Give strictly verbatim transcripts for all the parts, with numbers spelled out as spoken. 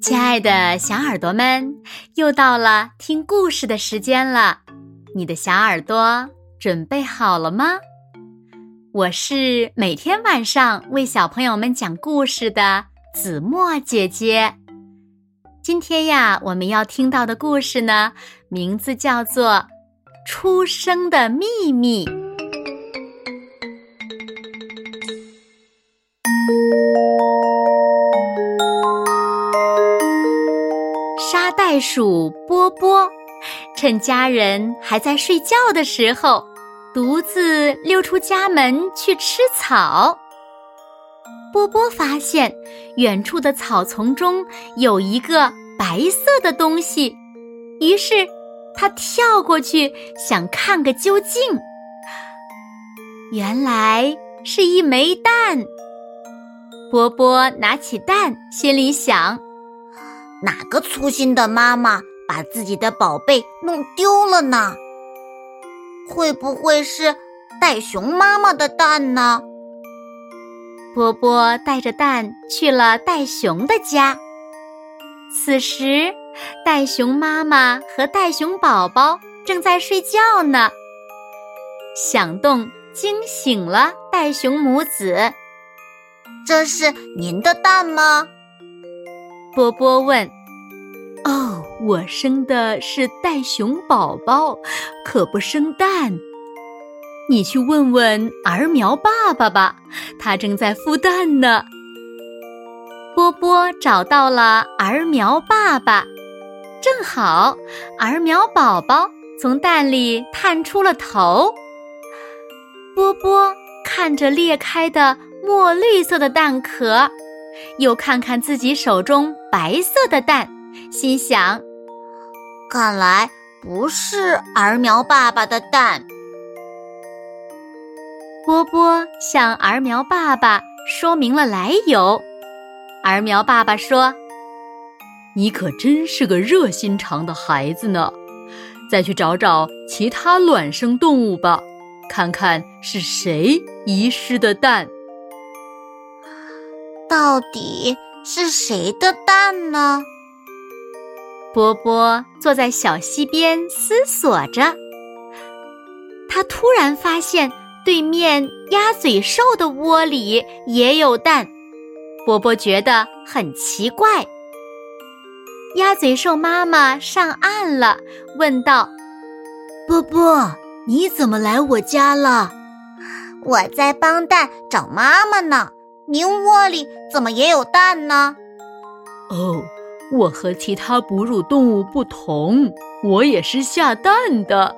亲爱的小耳朵们，又到了听故事的时间了，你的小耳朵准备好了吗？我是每天晚上为小朋友们讲故事的子墨姐姐。今天呀，我们要听到的故事呢，名字叫做《出生的秘密》。沙袋鼠波波趁家人还在睡觉的时候，独自溜出家门去吃草。波波发现远处的草丛中有一个白色的东西，于是他跳过去想看个究竟。原来是一枚蛋。波波拿起蛋，心里想，哪个粗心的妈妈把自己的宝贝弄丢了呢？会不会是袋熊妈妈的蛋呢？波波带着蛋去了袋熊的家。此时，袋熊妈妈和袋熊宝宝正在睡觉呢。响动惊醒了袋熊母子。这是您的蛋吗？波波问。哦，我生的是袋熊宝宝，可不生蛋。你去问问儿苗爸爸吧，他正在孵蛋呢。波波找到了儿苗爸爸，正好儿苗宝宝从蛋里探出了头。波波看着裂开的墨绿色的蛋壳，又看看自己手中白色的蛋，心想，看来不是儿苗爸爸的蛋。波波向儿苗爸爸说明了来由。儿苗爸爸说，你可真是个热心肠的孩子呢，再去找找其他卵生动物吧，看看是谁遗失的蛋。到底是谁的蛋呢？波波坐在小溪边思索着。他突然发现对面鸭嘴兽的窝里也有蛋，波波觉得很奇怪。鸭嘴兽妈妈上岸了，问道，波波，你怎么来我家了？我在帮蛋找妈妈呢，您窝里怎么也有蛋呢？哦，我和其他哺乳动物不同，我也是下蛋的。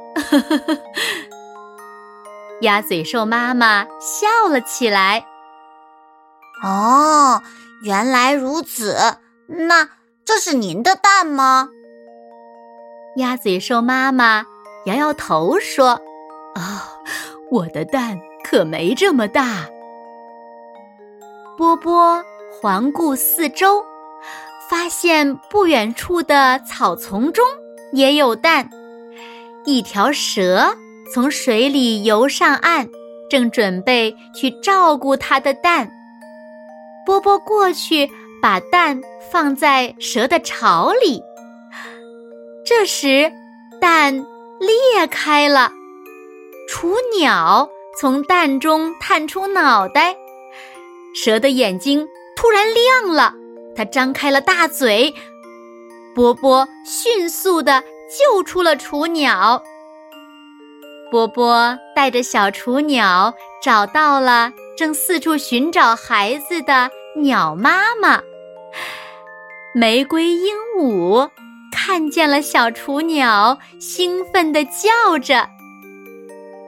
鸭嘴兽妈妈笑了起来。哦，原来如此，那这是您的蛋吗？鸭嘴兽妈妈摇摇头说，哦，我的蛋可没这么大。波波环顾四周，发现不远处的草丛中也有蛋。一条蛇从水里游上岸，正准备去照顾它的蛋。波波过去把蛋放在蛇的巢里。这时蛋裂开了，雏鸟从蛋中探出脑袋。蛇的眼睛突然亮了，它张开了大嘴。波波迅速地救出了雏鸟。波波带着小雏鸟找到了正四处寻找孩子的鸟妈妈。玫瑰鹦鹉看见了小雏鸟，兴奋地叫着。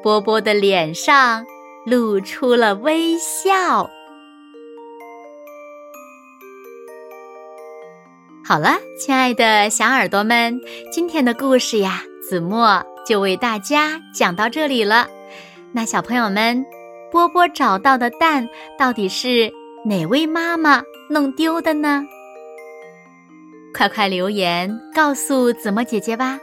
波波的脸上露出了微笑。好了，亲爱的小耳朵们，今天的故事呀，子墨就为大家讲到这里了。那小朋友们，波波找到的蛋到底是哪位妈妈弄丢的呢？快快留言告诉子墨姐姐吧。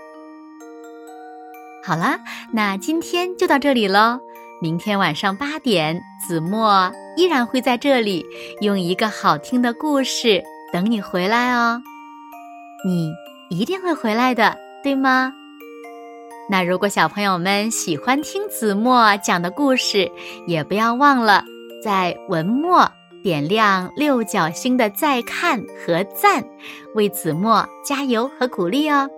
好了，那今天就到这里咯。明天晚上八点，子墨依然会在这里用一个好听的故事等你回来哦。你一定会回来的，对吗？那如果小朋友们喜欢听子墨讲的故事，也不要忘了在文末点亮六角星的再看和赞，为子墨加油和鼓励哦。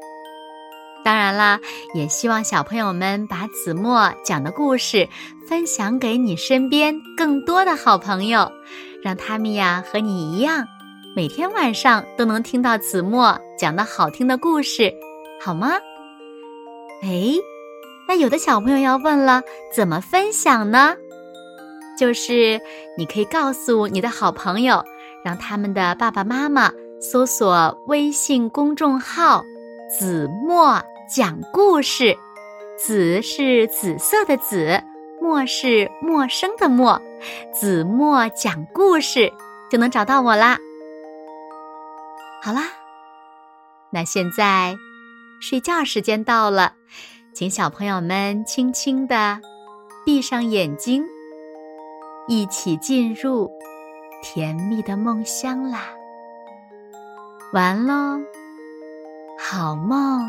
当然啦，也希望小朋友们把子墨讲的故事分享给你身边更多的好朋友，让他们呀和你一样，每天晚上都能听到子墨讲的好听的故事，好吗？哎，那有的小朋友要问了，怎么分享呢？就是你可以告诉你的好朋友，让他们的爸爸妈妈搜索微信公众号子墨讲故事，子是紫色的紫，墨是陌生的墨，子墨讲故事就能找到我啦。好啦，那现在睡觉时间到了，请小朋友们轻轻地闭上眼睛，一起进入甜蜜的梦乡啦。完喽，好梦。